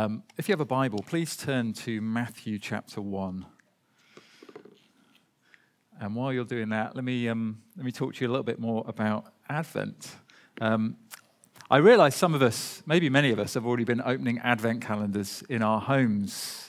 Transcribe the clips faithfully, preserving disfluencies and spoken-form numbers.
Um, if you have a Bible, please turn to Matthew chapter one. And while you're doing that, let me um, let me talk to you a little bit more about Advent. Um, I realize some of us, maybe many of us, have already been opening Advent calendars in our homes.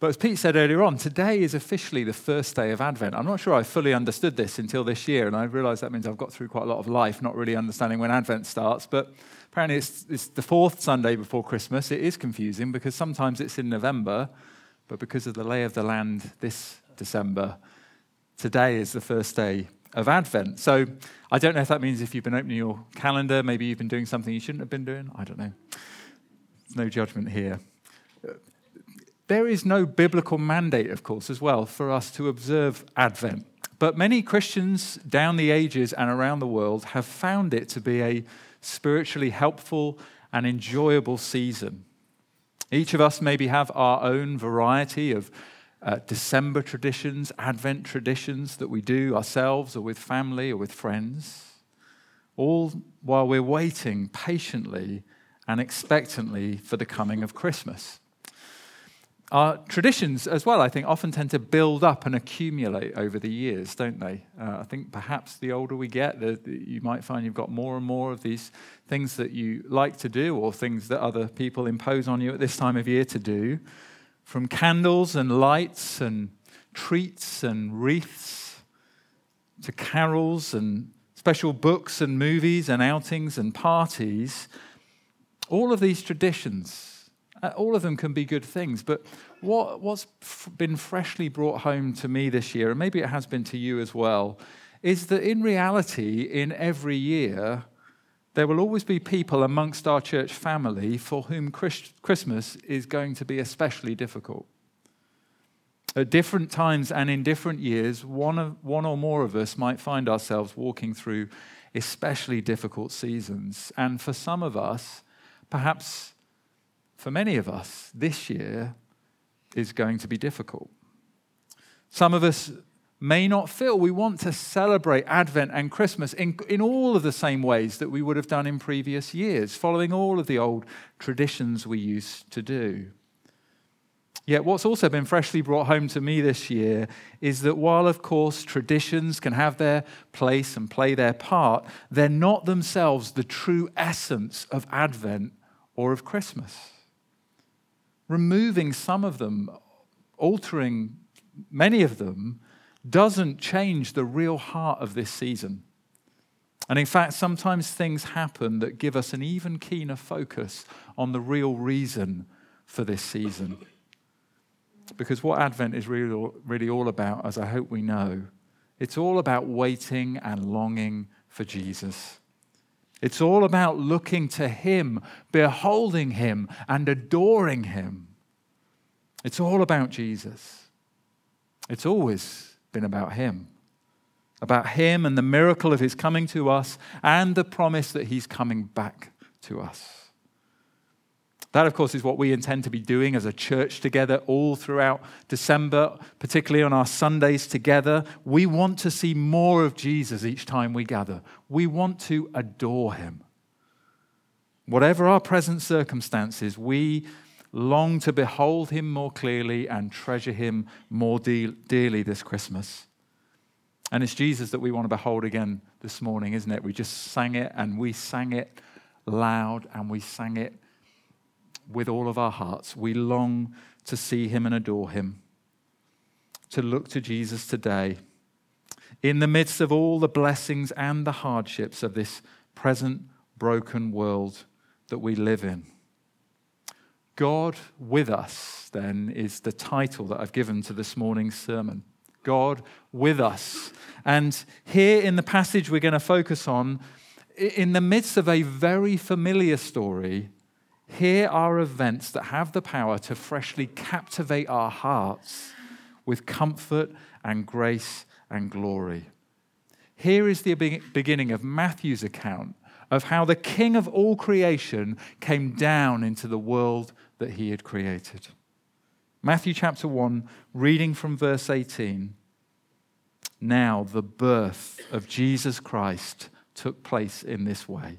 But as Pete said earlier on, today is officially the first day of Advent. I'm not sure I fully understood this until this year, and I realize that means I've got through quite a lot of life not really understanding when Advent starts. But apparently it's, it's the fourth Sunday before Christmas. It is confusing because sometimes it's in November, but because of the lay of the land this December, today is the first day of Advent. So I don't know if that means if you've been opening your calendar, maybe you've been doing something you shouldn't have been doing. I don't know. There's no judgment here. There is no biblical mandate, of course, as well, for us to observe Advent. But many Christians down the ages and around the world have found it to be a spiritually helpful and enjoyable season. Each of us maybe have our own variety of uh, December traditions, Advent traditions that we do ourselves or with family or with friends, all while we're waiting patiently and expectantly for the coming of Christmas. Our traditions as well, I think, often tend to build up and accumulate over the years, don't they? Uh, I think perhaps the older we get, the, the, you might find you've got more and more of these things that you like to do or things that other people impose on you at this time of year to do, from candles and lights and treats and wreaths to carols and special books and movies and outings and parties. All of these traditions, all of them can be good things, but what, what's f- been freshly brought home to me this year, and maybe it has been to you as well, is that in reality, in every year, there will always be people amongst our church family for whom Christ- Christmas is going to be especially difficult. At different times and in different years, one, of, one or more of us might find ourselves walking through especially difficult seasons. And for some of us, perhaps... For many of us, this year is going to be difficult. Some of us may not feel we want to celebrate Advent and Christmas in, in all of the same ways that we would have done in previous years, following all of the old traditions we used to do. Yet what's also been freshly brought home to me this year is that while, of course, traditions can have their place and play their part, they're not themselves the true essence of Advent or of Christmas. Removing some of them, altering many of them, doesn't change the real heart of this season. And in fact, sometimes things happen that give us an even keener focus on the real reason for this season. Because what Advent is really, really all about, as I hope we know, it's all about waiting and longing for Jesus. It's all about looking to him, beholding him, and adoring him. It's all about Jesus. It's always been about him. About him and the miracle of his coming to us and the promise that he's coming back to us. That, of course, is what we intend to be doing as a church together all throughout December, particularly on our Sundays together. We want to see more of Jesus each time we gather. We want to adore him. Whatever our present circumstances, we long to behold him more clearly and treasure him more de- dearly this Christmas. And it's Jesus that we want to behold again this morning, isn't it? We just sang it, and we sang it loud, and we sang it with all of our hearts. We long to see him and adore him, to look to Jesus today. In the midst of all the blessings and the hardships of this present broken world that we live in. God with us, then, is the title that I've given to this morning's sermon. God with us. And here in the passage we're going to focus on, in the midst of a very familiar story, here are events that have the power to freshly captivate our hearts with comfort and grace and glory. Here is the beginning of Matthew's account of how the King of all creation came down into the world that he had created. Matthew chapter one, reading from verse eighteen. Now the birth of Jesus Christ took place in this way.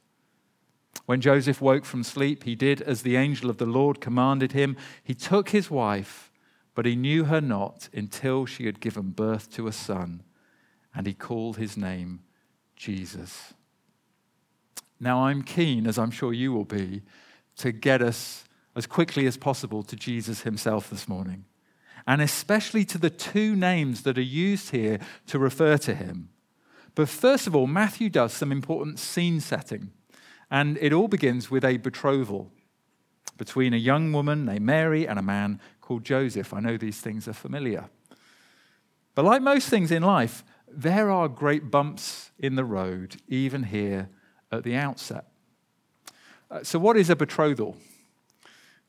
When Joseph woke from sleep, he did as the angel of the Lord commanded him. He took his wife, but he knew her not until she had given birth to a son, and he called his name Jesus. Now I'm keen, as I'm sure you will be, to get us as quickly as possible to Jesus himself this morning, and especially to the two names that are used here to refer to him. But first of all, Matthew does some important scene setting, and it all begins with a betrothal between a young woman named Mary and a man called Joseph. I know these things are familiar. But like most things in life, there are great bumps in the road, even here at the outset. So what is a betrothal?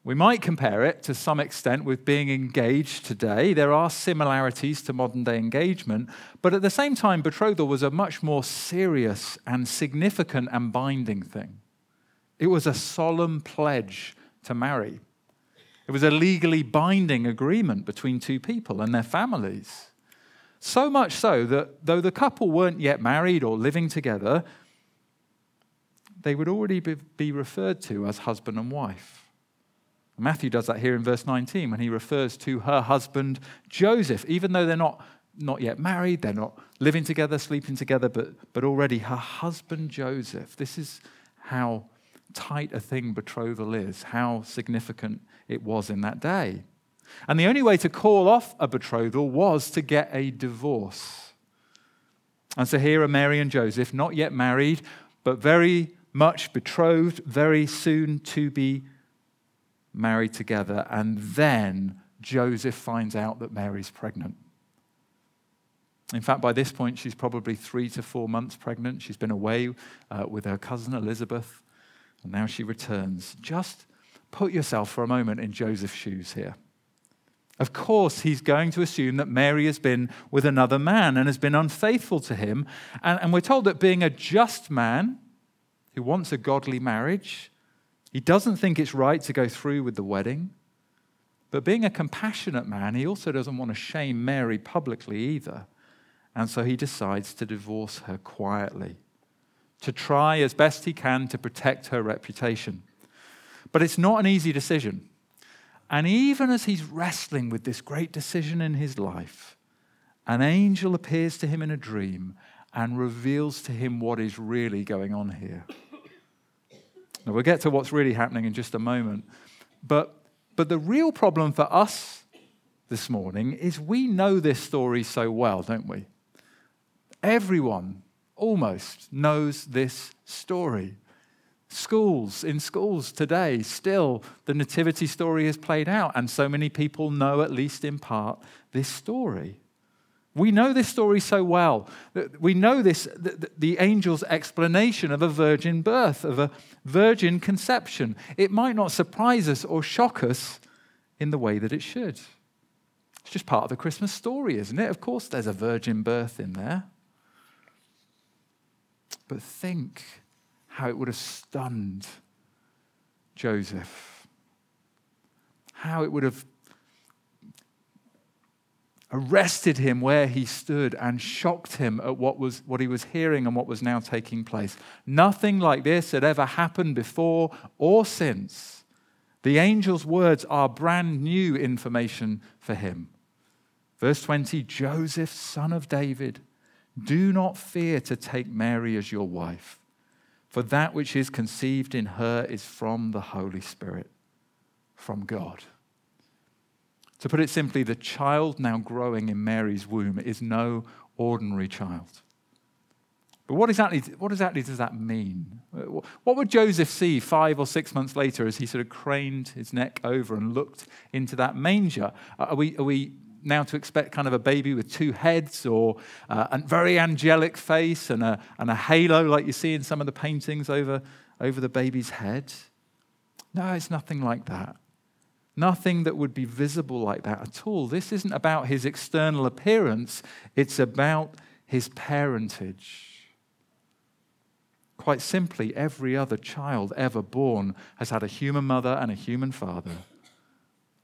We might compare it to some extent with being engaged today. There are similarities to modern-day engagement, but at the same time, betrothal was a much more serious and significant and binding thing. It was a solemn pledge to marry. It was a legally binding agreement between two people and their families. So much so that though the couple weren't yet married or living together, they would already be referred to as husband and wife. Matthew does that here in verse nineteen when he refers to her husband Joseph, even though they're not, not yet married, they're not living together, sleeping together, but, but already her husband Joseph. This is how tight a thing betrothal is, how significant it was in that day. And the only way to call off a betrothal was to get a divorce. And so here are Mary and Joseph, not yet married, but very much betrothed, very soon to be married together, and then Joseph finds out that Mary's pregnant. In fact, by this point, she's probably three to four months pregnant. She's been away uh, with her cousin Elizabeth, and now she returns. Just put yourself for a moment in Joseph's shoes here. Of course, he's going to assume that Mary has been with another man and has been unfaithful to him. And, and we're told that being a just man who wants a godly marriage, he doesn't think it's right to go through with the wedding. But being a compassionate man, he also doesn't want to shame Mary publicly either. And so he decides to divorce her quietly, to try as best he can to protect her reputation. But it's not an easy decision. And even as he's wrestling with this great decision in his life, an angel appears to him in a dream and reveals to him what is really going on here. Now, we'll get to what's really happening in just a moment. But, but the real problem for us this morning is we know this story so well, don't we? Everyone almost knows this story. Schools, in schools today, still the nativity story is played out, and so many people know, at least in part, this story. We know this story so well. We know this, the, the angel's explanation of a virgin birth, of a virgin conception. It might not surprise us or shock us in the way that it should. It's just part of the Christmas story, isn't it? Of course there's a virgin birth in there. But think how it would have stunned Joseph. How it would have arrested him where he stood and shocked him at what was what he was hearing and what was now taking place. Nothing like this had ever happened before or since. The angel's words are brand new information for him. Verse twenty, "Joseph, son of David, do not fear to take Mary as your wife, For that which is conceived in her is from the Holy Spirit, from God. To put it simply, the child now growing in Mary's womb is no ordinary child. But what exactly, what exactly does that mean? What would Joseph see five or six months later as he sort of craned his neck over and looked into that manger? Are we, are we now to expect kind of a baby with two heads or uh, a very angelic face and a, and a halo like you see in some of the paintings over, over the baby's head? No, it's nothing like that. Nothing that would be visible like that at all. This isn't about his external appearance. It's about his parentage. Quite simply, every other child ever born has had a human mother and a human father.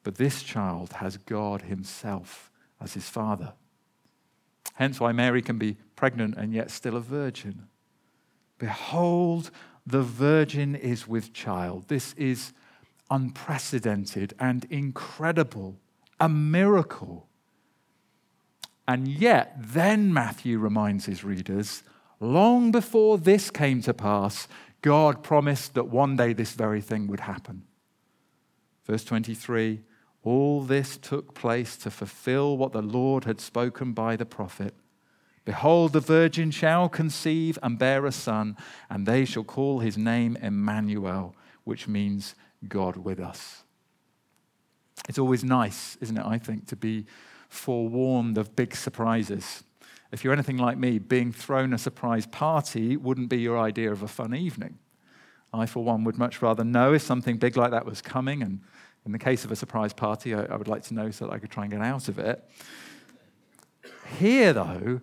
But this child has God himself as his father. Hence why Mary can be pregnant and yet still a virgin. Behold, the virgin is with child. This is unprecedented and incredible, a miracle. And yet, then Matthew reminds his readers, long before this came to pass, God promised that one day this very thing would happen. Verse twenty-three, all this took place to fulfill what the Lord had spoken by the prophet. Behold, the virgin shall conceive and bear a son, and they shall call his name Emmanuel, which means God with us. It's always nice, isn't it, I think, to be forewarned of big surprises. If you're anything like me, being thrown a surprise party wouldn't be your idea of a fun evening. I, for one, would much rather know if something big like that was coming, and in the case of a surprise party, I, I would like to know so that I could try and get out of it. Here, though,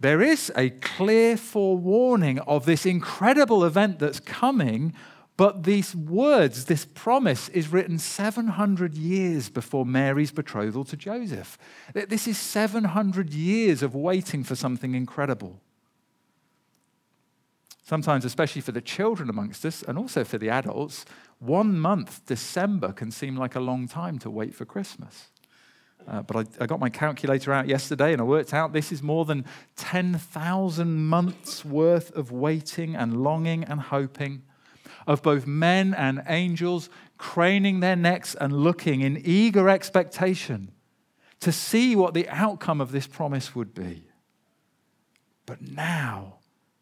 there is a clear forewarning of this incredible event that's coming, but these words, this promise, is written seven hundred years before Mary's betrothal to Joseph. This is seven hundred years of waiting for something incredible. Sometimes, especially for the children amongst us, and also for the adults, one month, December, can seem like a long time to wait for Christmas. Uh, but I, I got my calculator out yesterday and I worked out this is more than ten thousand months worth of waiting and longing and hoping, of both men and angels craning their necks and looking in eager expectation to see what the outcome of this promise would be. But now,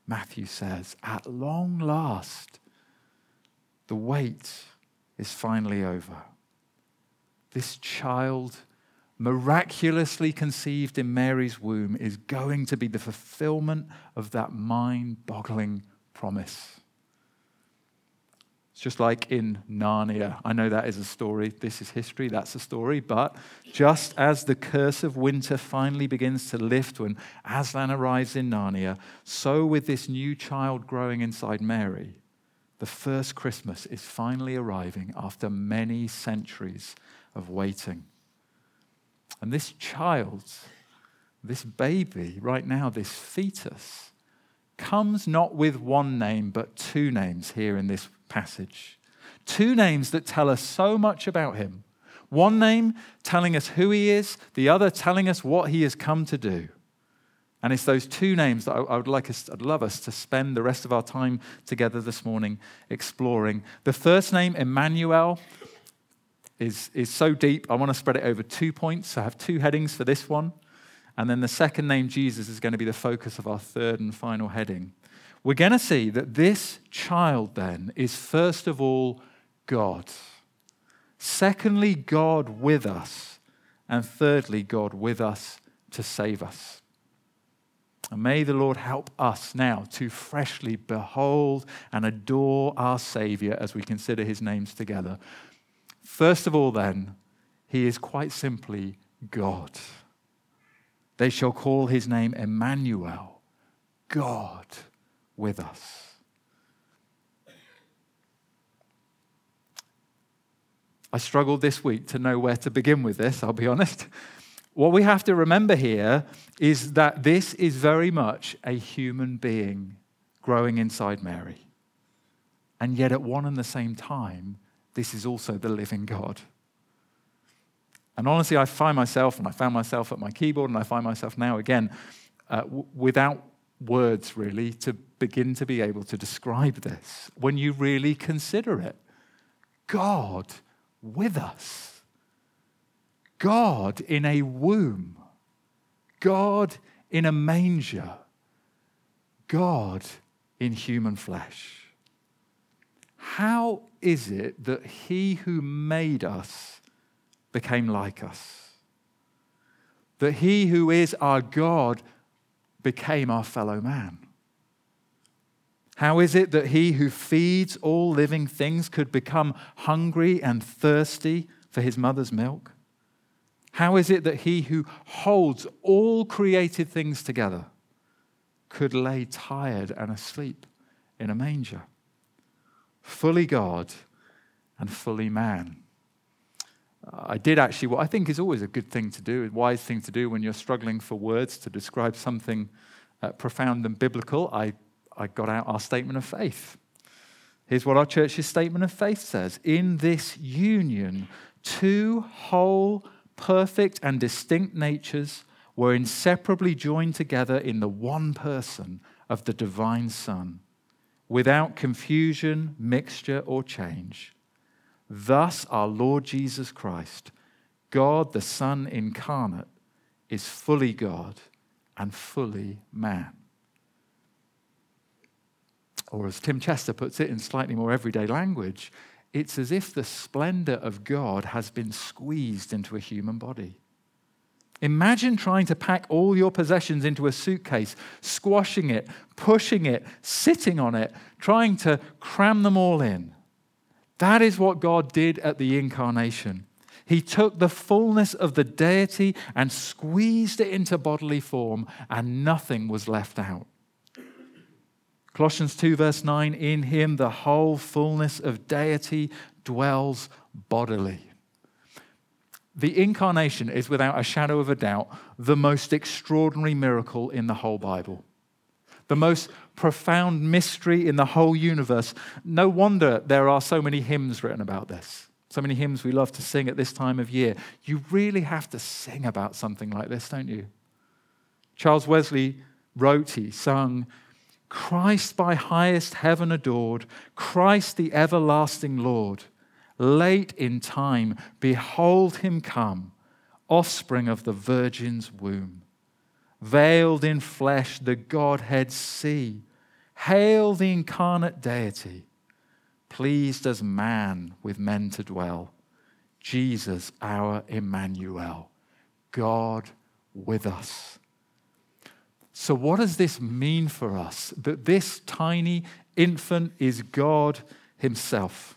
Matthew says, at long last, the wait is finally over. This child, miraculously conceived in Mary's womb, is going to be the fulfillment of that mind-boggling promise. It's just like in Narnia. I know that is a story. This is history. That's a story. But just as the curse of winter finally begins to lift when Aslan arrives in Narnia, so with this new child growing inside Mary, the first Christmas is finally arriving after many centuries of waiting. And this child, this baby right now, this fetus, comes not with one name, but two names here in this passage. Two names that tell us so much about him. One name telling us who he is, the other telling us what he has come to do. And it's those two names that I would like us, I'd love us to spend the rest of our time together this morning exploring. The first name, Emmanuel, is, is so deep, I want to spread it over two points. I have two headings for this one. And then the second name, Jesus, is going to be the focus of our third and final heading. We're going to see that this child then is first of all God. Secondly, God with us. And thirdly, God with us to save us. And may the Lord help us now to freshly behold and adore our Savior as we consider his names together. First of all then, he is quite simply God. They shall call his name Emmanuel, God with us. I struggled this week to know where to begin with this, I'll be honest. What we have to remember here is that this is very much a human being growing inside Mary. And yet at one and the same time, this is also the living God. And honestly, I find myself, and I found myself at my keyboard, and I find myself now again, uh, w- without words, really, to begin to be able to describe this when you really consider it. God with us. God in a womb. God in a manger. God in human flesh. How is it that he who made us became like us? That he who is our God became our fellow man? How is it that he who feeds all living things could become hungry and thirsty for his mother's milk? How is it that he who holds all created things together could lay tired and asleep in a manger? Fully God and fully man. I did actually what I think is always a good thing to do, a wise thing to do when you're struggling for words to describe something uh, profound and biblical. I, I got out our statement of faith. Here's what our church's statement of faith says. In this union, two whole, perfect and distinct natures were inseparably joined together in the one person of the divine Son, without confusion, mixture, or change. Thus our Lord Jesus Christ, God the Son incarnate, is fully God and fully man. Or as Tim Chester puts it in slightly more everyday language, it's as if the splendor of God has been squeezed into a human body. Imagine trying to pack all your possessions into a suitcase, squashing it, pushing it, sitting on it, trying to cram them all in. That is what God did at the incarnation. He took the fullness of the deity and squeezed it into bodily form, and nothing was left out. Colossians two verse nine, in him the whole fullness of deity dwells bodily. The incarnation is, without a shadow of a doubt, the most extraordinary miracle in the whole Bible. The most profound mystery in the whole universe. No wonder there are so many hymns written about this. So many hymns we love to sing at this time of year. You really have to sing about something like this, don't you? Charles Wesley wrote, he sung, Christ by highest heaven adored, Christ the everlasting Lord. Late in time, behold him come, offspring of the virgin's womb. Veiled in flesh, the Godhead see. Hail the incarnate deity, pleased as man with men to dwell. Jesus, our Emmanuel, God with us. So what does this mean for us? That this tiny infant is God himself.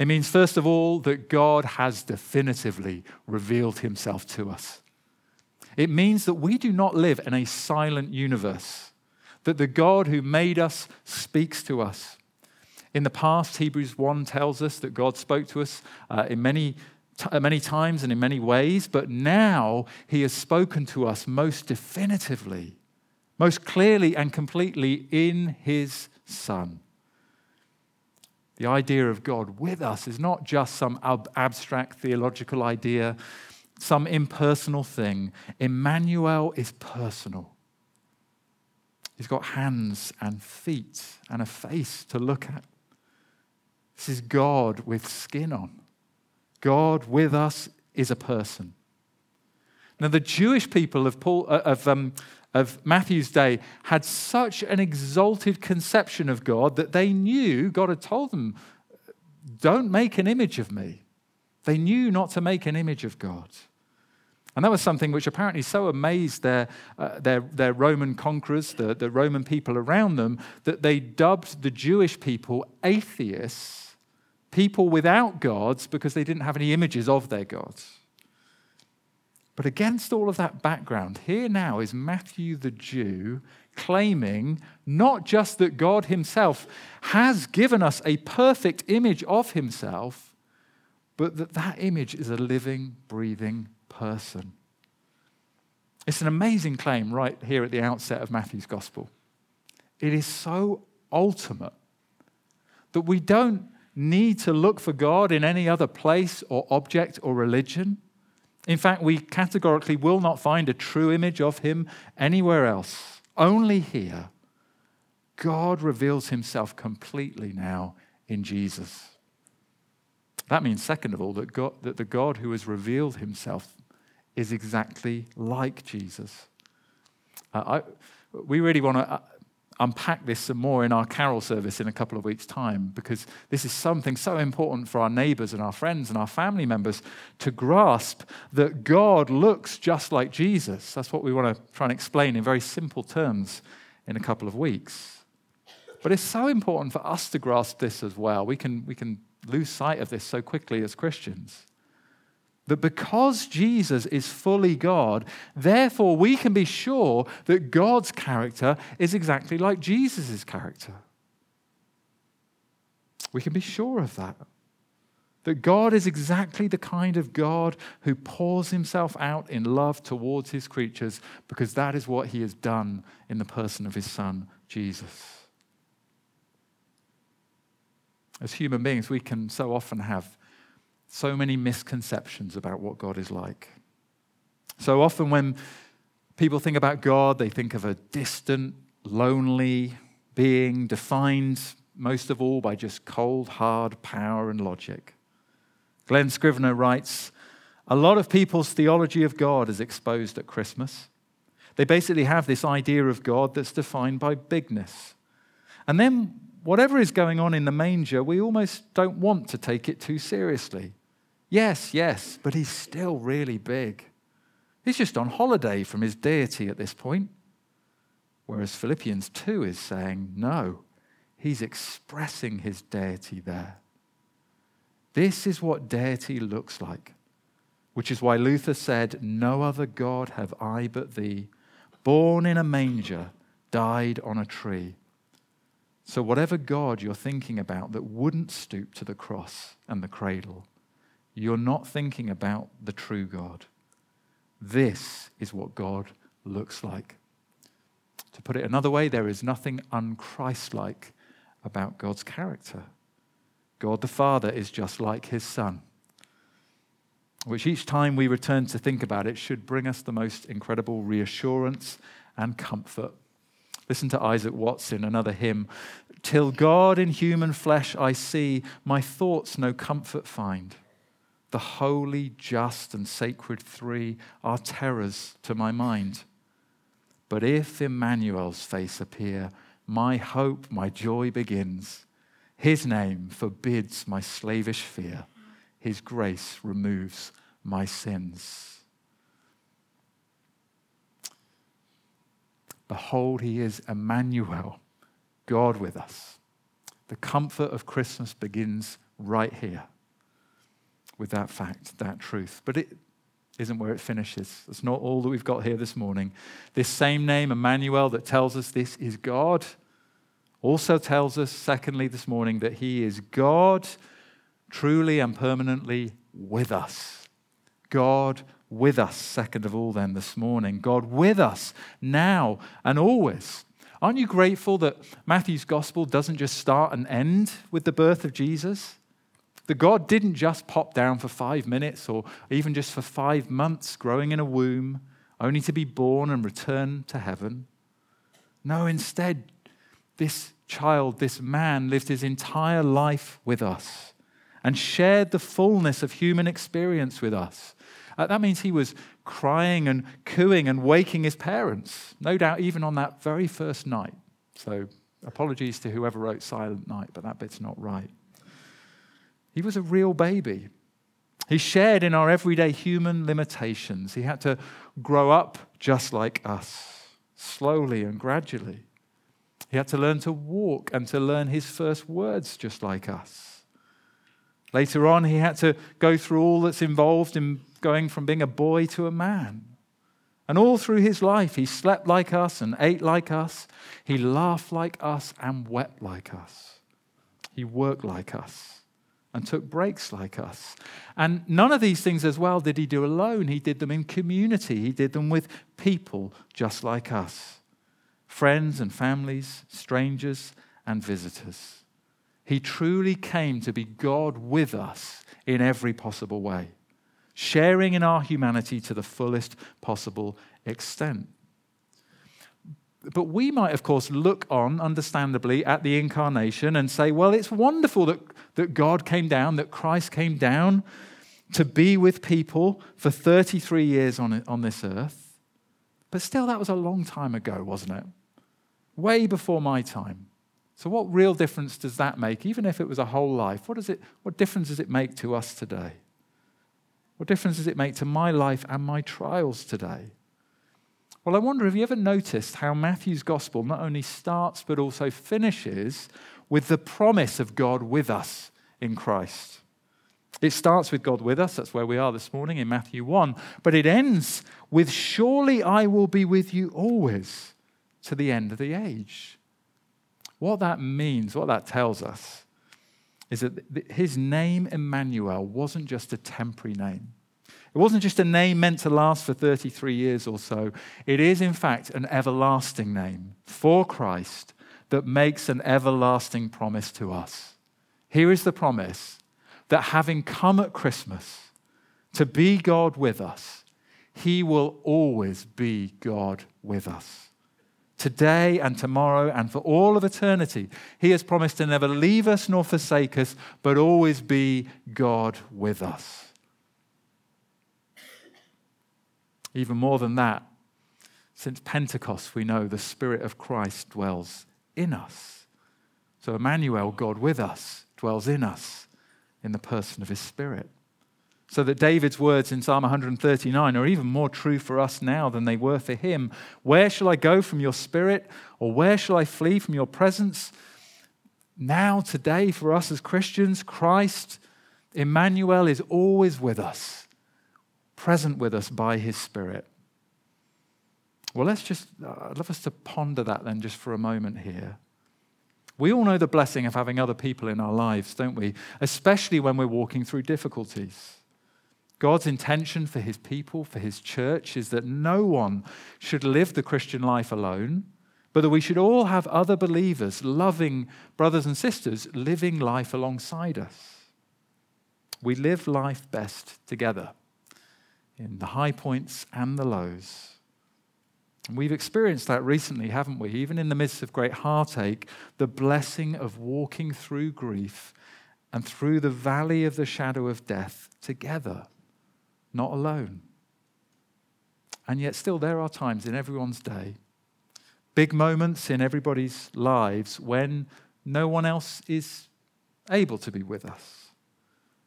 It means, first of all, that God has definitively revealed himself to us. It means that we do not live in a silent universe, that the God who made us speaks to us. In the past, Hebrews one tells us that God spoke to us uh, in many, t- many times and in many ways, but now he has spoken to us most definitively, most clearly and completely in his Son. The idea of God with us is not just some ab- abstract theological idea, some impersonal thing. Emmanuel is personal. He's got hands and feet and a face to look at. This is God with skin on. God with us is a person. Now, the Jewish people of Paul, uh, of um, of Matthew's day had such an exalted conception of God that they knew God had told them, don't make an image of me. They knew not to make an image of God. And that was something which apparently so amazed their uh, their, their Roman conquerors, the, the Roman people around them, that they dubbed the Jewish people atheists, people without gods, because they didn't have any images of their gods. But against all of that background, here now is Matthew the Jew claiming not just that God himself has given us a perfect image of himself, but that that image is a living, breathing person. It's an amazing claim right here at the outset of Matthew's gospel. It is so ultimate that we don't need to look for God in any other place or object or religion. In fact, we categorically will not find a true image of him anywhere else. Only here, God reveals himself completely now in Jesus. That means, second of all, that, God, that the God who has revealed himself is exactly like Jesus. Uh, I, we really want to unpack this some more in our carol service in a couple of weeks' time, because this is something so important for our neighbours and our friends and our family members to grasp, that God looks just like Jesus. That's what we want to try and explain in very simple terms in a couple of weeks. But it's so important for us to grasp this as well. We can, we can lose sight of this so quickly as Christians. That because Jesus is fully God, therefore we can be sure that God's character is exactly like Jesus' character. We can be sure of that. That God is exactly the kind of God who pours himself out in love towards his creatures, because that is what he has done in the person of his Son, Jesus. As human beings, we can so often have so many misconceptions about what God is like. So often when people think about God, they think of a distant, lonely being defined most of all by just cold, hard power and logic. Glenn Scrivener writes, "A lot of people's theology of God is exposed at Christmas. They basically have this idea of God that's defined by bigness. And then whatever is going on in the manger, we almost don't want to take it too seriously. Yes, yes, but he's still really big. He's just on holiday from his deity at this point." Whereas Philippians two is saying, no, he's expressing his deity there. This is what deity looks like, which is why Luther said, "No other God have I but thee, born in a manger, died on a tree." So whatever God you're thinking about that wouldn't stoop to the cross and the cradle, you're not thinking about the true God. This is what God looks like. To put it another way, there is nothing un-Christ-like about God's character. God the Father is just like his Son, which each time we return to think about it should bring us the most incredible reassurance and comfort. Listen to Isaac Watts in another hymn. "Till God in human flesh I see, my thoughts no comfort find. The holy, just, and sacred three are terrors to my mind. But if Emmanuel's face appear, my hope, my joy begins. His name forbids my slavish fear. His grace removes my sins." Behold, he is Emmanuel, God with us. The comfort of Christmas begins right here with that fact, that truth. But it isn't where it finishes. It's not all that we've got here this morning. This same name, Emmanuel, that tells us this is God, also tells us, secondly, this morning, that he is God truly and permanently with us. God with us, second of all then this morning. God with us now and always. Aren't you grateful that Matthew's gospel doesn't just start and end with the birth of Jesus? That God didn't just pop down for five minutes or even just for five months growing in a womb, only to be born and return to heaven. No, instead, this child, this man lived his entire life with us and shared the fullness of human experience with us. Uh, that means he was crying and cooing and waking his parents, no doubt even on that very first night. So apologies to whoever wrote Silent Night, but that bit's not right. He was a real baby. He shared in our everyday human limitations. He had to grow up just like us, slowly and gradually. He had to learn to walk and to learn his first words just like us. Later on, he had to go through all that's involved in going from being a boy to a man. And all through his life, he slept like us and ate like us. He laughed like us and wept like us. He worked like us and took breaks like us. And none of these things as well did he do alone. He did them in community. He did them with people just like us. Friends and families, strangers and visitors. He truly came to be God with us in every possible way, sharing in our humanity to the fullest possible extent. But we might, of course, look on, understandably, at the incarnation and say, well, it's wonderful that, that God came down, that Christ came down to be with people for thirty-three years on, on this earth. But still, that was a long time ago, wasn't it? Way before my time. So what real difference does that make? Even if it was a whole life, what, does it, what difference does it make to us today? What difference does it make to my life and my trials today? Well, I wonder, have you ever noticed how Matthew's gospel not only starts but also finishes with the promise of God with us in Christ? It starts with God with us, that's where we are this morning in Matthew one, but it ends with, surely I will be with you always to the end of the age. What that means, what that tells us, is that his name Emmanuel wasn't just a temporary name. It wasn't just a name meant to last for thirty-three years or so. It is, in fact, an everlasting name for Christ that makes an everlasting promise to us. Here is the promise that having come at Christmas to be God with us, he will always be God with us. Today and tomorrow and for all of eternity, he has promised to never leave us nor forsake us, but always be God with us. Even more than that, since Pentecost, we know the Spirit of Christ dwells in us. So Emmanuel, God with us, dwells in us in the person of his Spirit. So that David's words in Psalm one thirty-nine are even more true for us now than they were for him. Where shall I go from your Spirit? Or where shall I flee from your presence? Now, today, for us as Christians, Christ, Emmanuel, is always with us. Present with us by his Spirit. Well, let's just, I'd love us to ponder that then just for a moment here. We all know the blessing of having other people in our lives, don't we? Especially when we're walking through difficulties. God's intention for his people, for his church, is that no one should live the Christian life alone, but that we should all have other believers, loving brothers and sisters, living life alongside us. We live life best together. In the high points and the lows. And we've experienced that recently, haven't we? Even in the midst of great heartache, the blessing of walking through grief and through the valley of the shadow of death together, not alone. And yet still there are times in everyone's day, big moments in everybody's lives when no one else is able to be with us.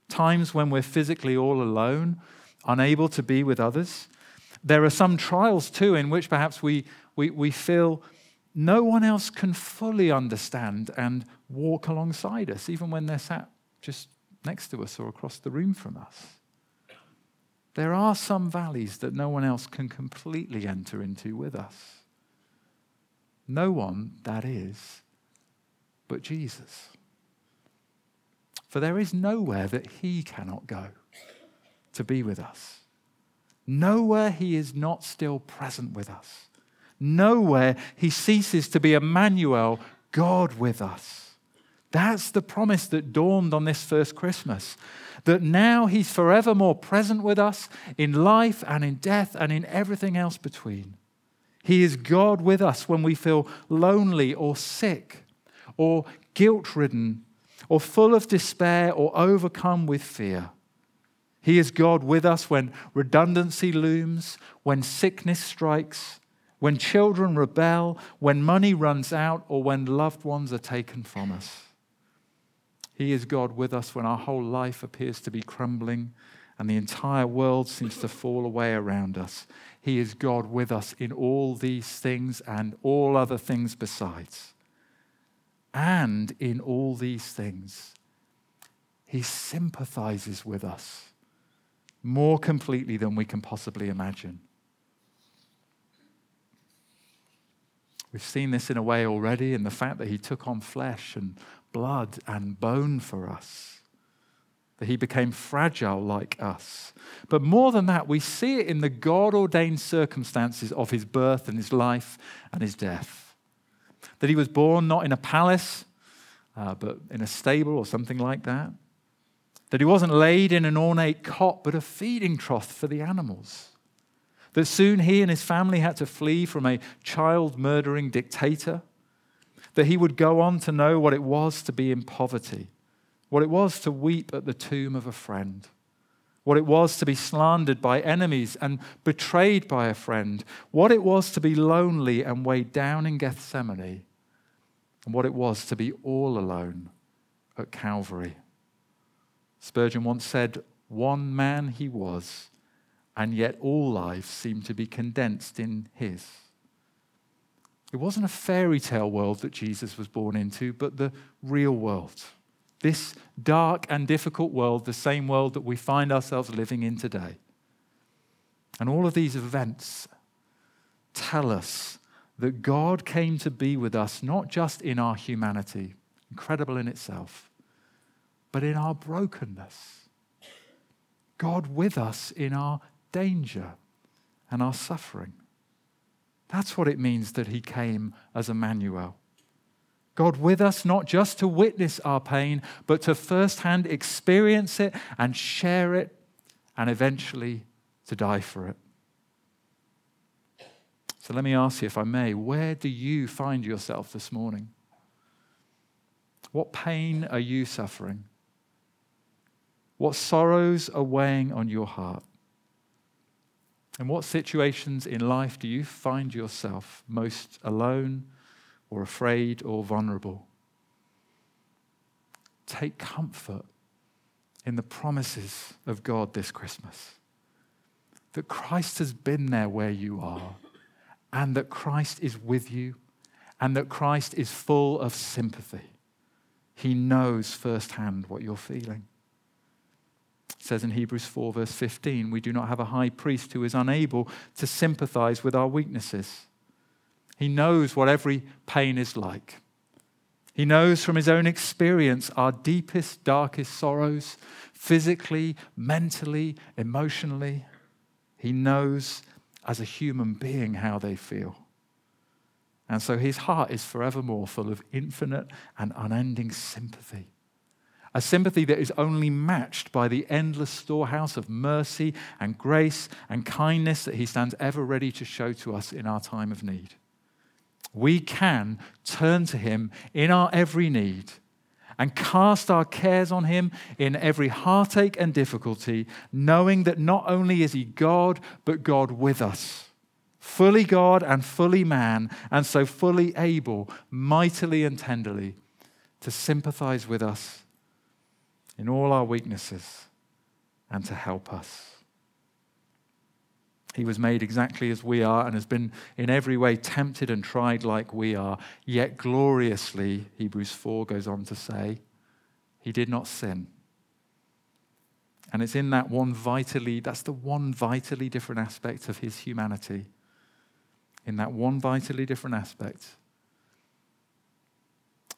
Times when we're physically all alone, unable to be with others. There are some trials too in which perhaps we, we, we feel no one else can fully understand and walk alongside us, even when they're sat just next to us or across the room from us. There are some valleys that no one else can completely enter into with us. No one, that is, but Jesus. For there is nowhere that he cannot go to be with us. Nowhere he is not still present with us. Nowhere he ceases to be Emmanuel, God with us. That's the promise that dawned on this first Christmas, that now he's forevermore present with us in life and in death and in everything else between. He is God with us when we feel lonely or sick or guilt-ridden or full of despair or overcome with fear. He is God with us when redundancy looms, when sickness strikes, when children rebel, when money runs out, or when loved ones are taken from us. He is God with us when our whole life appears to be crumbling and the entire world seems to fall away around us. He is God with us in all these things and all other things besides. And in all these things, he sympathizes with us. More completely than we can possibly imagine. We've seen this in a way already in the fact that he took on flesh and blood and bone for us, that he became fragile like us. But more than that, we see it in the God-ordained circumstances of his birth and his life and his death, that he was born not in a palace, uh, but in a stable or something like that, that he wasn't laid in an ornate cot, but a feeding trough for the animals. that soon he and his family had to flee from a child-murdering dictator, that he would go on to know what it was to be in poverty, what it was to weep at the tomb of a friend, what it was to be slandered by enemies and betrayed by a friend, what it was to be lonely and weighed down in Gethsemane, and what it was to be all alone at Calvary. Spurgeon once said, "One man he was, and yet all life seemed to be condensed in his." It wasn't a fairy tale world that Jesus was born into, but the real world. This dark and difficult world, the same world that we find ourselves living in today. And all of these events tell us that God came to be with us, not just in our humanity, incredible in itself, but in our brokenness. God with us in our danger and our suffering. That's what it means that he came as Emmanuel. God with us, not just to witness our pain, but to firsthand experience it and share it, and eventually to die for it. So let me ask you, if I may, where do you find yourself this morning? What pain are you suffering? What sorrows are weighing on your heart? In what situations in life do you find yourself most alone or afraid or vulnerable? Take comfort in the promises of God this Christmas, that Christ has been there where you are, and that Christ is with you, and that Christ is full of sympathy. He knows firsthand what you're feeling. It says in Hebrews four verse fifteen, we do not have a high priest who is unable to sympathize with our weaknesses. He knows what every pain is like. He knows from his own experience our deepest, darkest sorrows, physically, mentally, emotionally. He knows as a human being how they feel. And so his heart is forevermore full of infinite and unending sympathy. A sympathy that is only matched by the endless storehouse of mercy and grace and kindness that he stands ever ready to show to us in our time of need. We can turn to him in our every need and cast our cares on him in every heartache and difficulty, knowing that not only is he God, but God with us, fully God and fully man, and so fully able, mightily and tenderly, to sympathize with us in all our weaknesses, and to help us. He was made exactly as we are and has been in every way tempted and tried like we are, yet gloriously, Hebrews four goes on to say, he did not sin. And it's in that one vitally, that's the one vitally different aspect of his humanity. In that one vitally different aspect,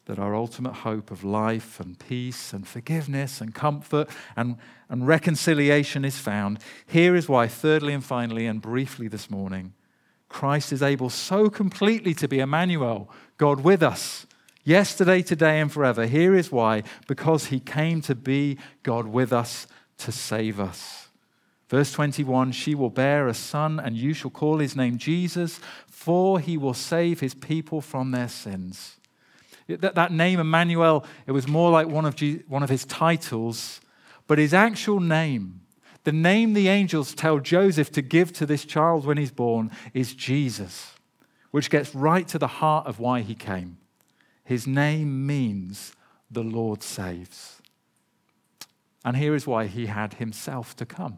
that our ultimate hope of life and peace and forgiveness and comfort and, and reconciliation is found. Here is why, thirdly and finally and briefly this morning, Christ is able so completely to be Emmanuel, God with us, yesterday, today, and forever. Here is why, because he came to be God with us to save us. Verse twenty-one, she will bear a son, and you shall call his name Jesus, for he will save his people from their sins. That name, Emmanuel, it was more like one of Jesus, one of his titles, but his actual name, the name the angels tell Joseph to give to this child when he's born, is Jesus, which gets right to the heart of why he came. His name means the Lord saves. And here is why he had himself to come.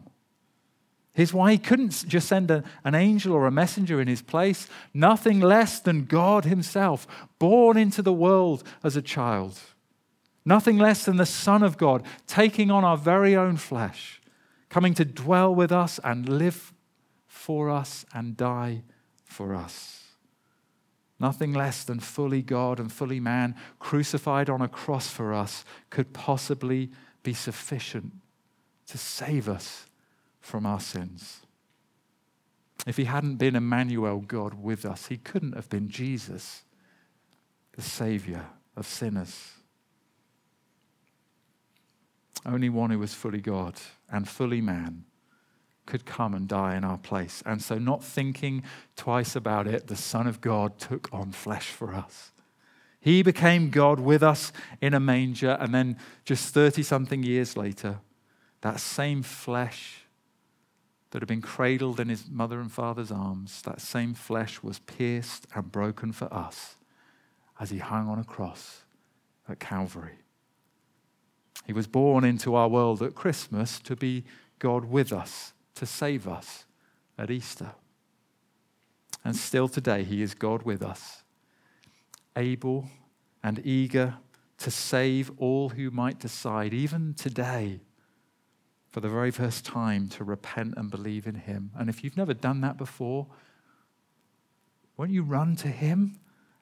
Here's why he couldn't just send a, an angel or a messenger in his place. Nothing less than God himself, born into the world as a child. Nothing less than the Son of God, taking on our very own flesh, coming to dwell with us and live for us and die for us. Nothing less than fully God and fully man, crucified on a cross for us, could possibly be sufficient to save us from our sins. If he hadn't been Emmanuel, God with us, he couldn't have been Jesus, the Savior of sinners. Only one who was fully God and fully man could come and die in our place. And so, not thinking twice about it, the Son of God took on flesh for us. He became God with us in a manger, and then just thirty-something years later, that same flesh that had been cradled in his mother and father's arms, that same flesh was pierced and broken for us as he hung on a cross at Calvary. He was born into our world at Christmas to be God with us, to save us at Easter. And still today, he is God with us, able and eager to save all who might decide, even today, for the very first time, to repent and believe in him. And if you've never done that before, won't you run to him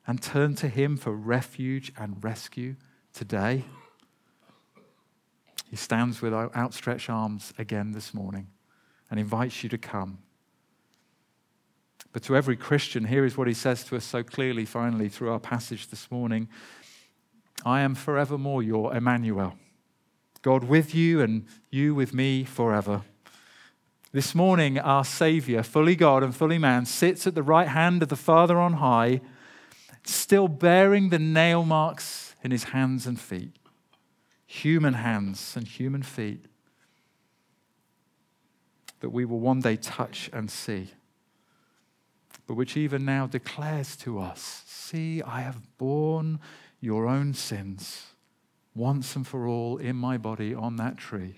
and turn to him for refuge and rescue today? He stands with outstretched arms again this morning and invites you to come. But to every Christian, here is what he says to us so clearly, finally, through our passage this morning. I am forevermore your Emmanuel, God with you and you with me forever. This morning, our Savior, fully God and fully man, sits at the right hand of the Father on high, still bearing the nail marks in his hands and feet. Human hands and human feet that we will one day touch and see, but which even now declares to us, see, I have borne your own sins once and for all in my body on that tree.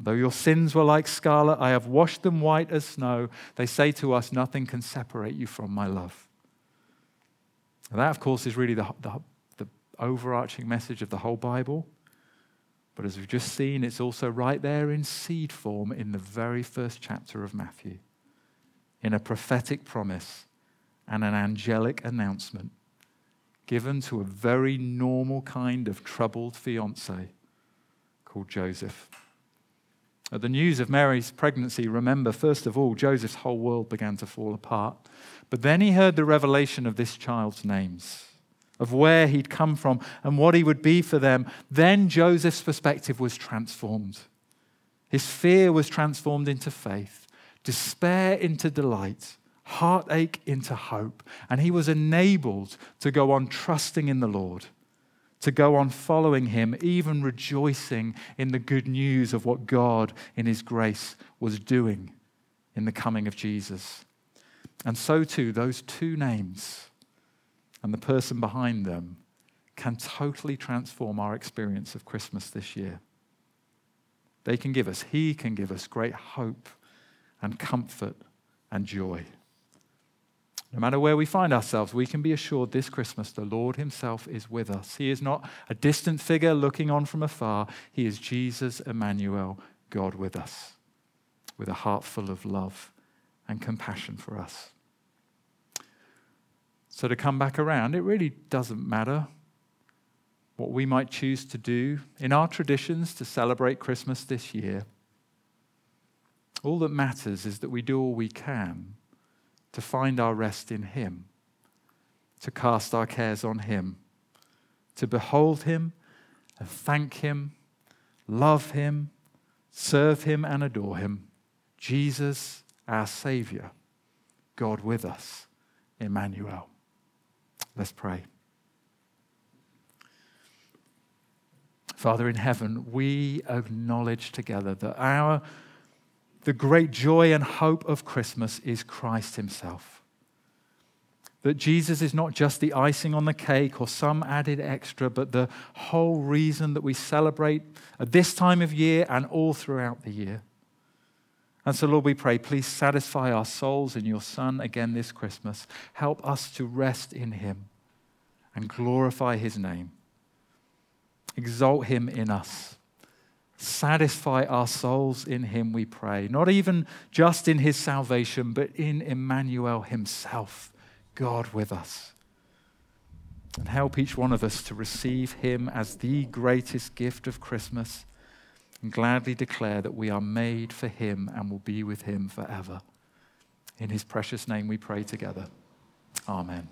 Though your sins were like scarlet, I have washed them white as snow. They say to us, nothing can separate you from my love. And that, of course, is really the the overarching message of the whole Bible. But as we've just seen, it's also right there in seed form in the very first chapter of Matthew, in a prophetic promise and an angelic announcement given to a very normal kind of troubled fiancé called Joseph. At the news of Mary's pregnancy, remember, first of all, Joseph's whole world began to fall apart. But then he heard the revelation of this child's names, of where he'd come from and what he would be for them. Then Joseph's perspective was transformed. His fear was transformed into faith, despair into delight, heartache into hope. And he was enabled to go on trusting in the Lord, to go on following him, even rejoicing in the good news of what God in his grace was doing in the coming of Jesus. And so too, those two names and the person behind them can totally transform our experience of Christmas this year. They can give us, he can give us great hope and comfort and joy. No matter where we find ourselves, we can be assured this Christmas the Lord himself is with us. He is not a distant figure looking on from afar. He is Jesus Emmanuel, God with us, with a heart full of love and compassion for us. So to come back around, it really doesn't matter what we might choose to do in our traditions to celebrate Christmas this year. All that matters is that we do all we can to find our rest in him, to cast our cares on him, to behold him and thank him, love him, serve him and adore him. Jesus, our Savior, God with us, Emmanuel. Let's pray. Father in heaven, we acknowledge together that our the great joy and hope of Christmas is Christ himself. That Jesus is not just the icing on the cake or some added extra, but the whole reason that we celebrate at this time of year and all throughout the year. And so, Lord, we pray, please satisfy our souls in your Son again this Christmas. Help us to rest in him and glorify his name. Exalt him in us. Satisfy our souls in him, we pray. Not even just in his salvation, but in Emmanuel himself, God with us. And help each one of us to receive him as the greatest gift of Christmas, and gladly declare that we are made for him and will be with him forever. In his precious name we pray together. Amen.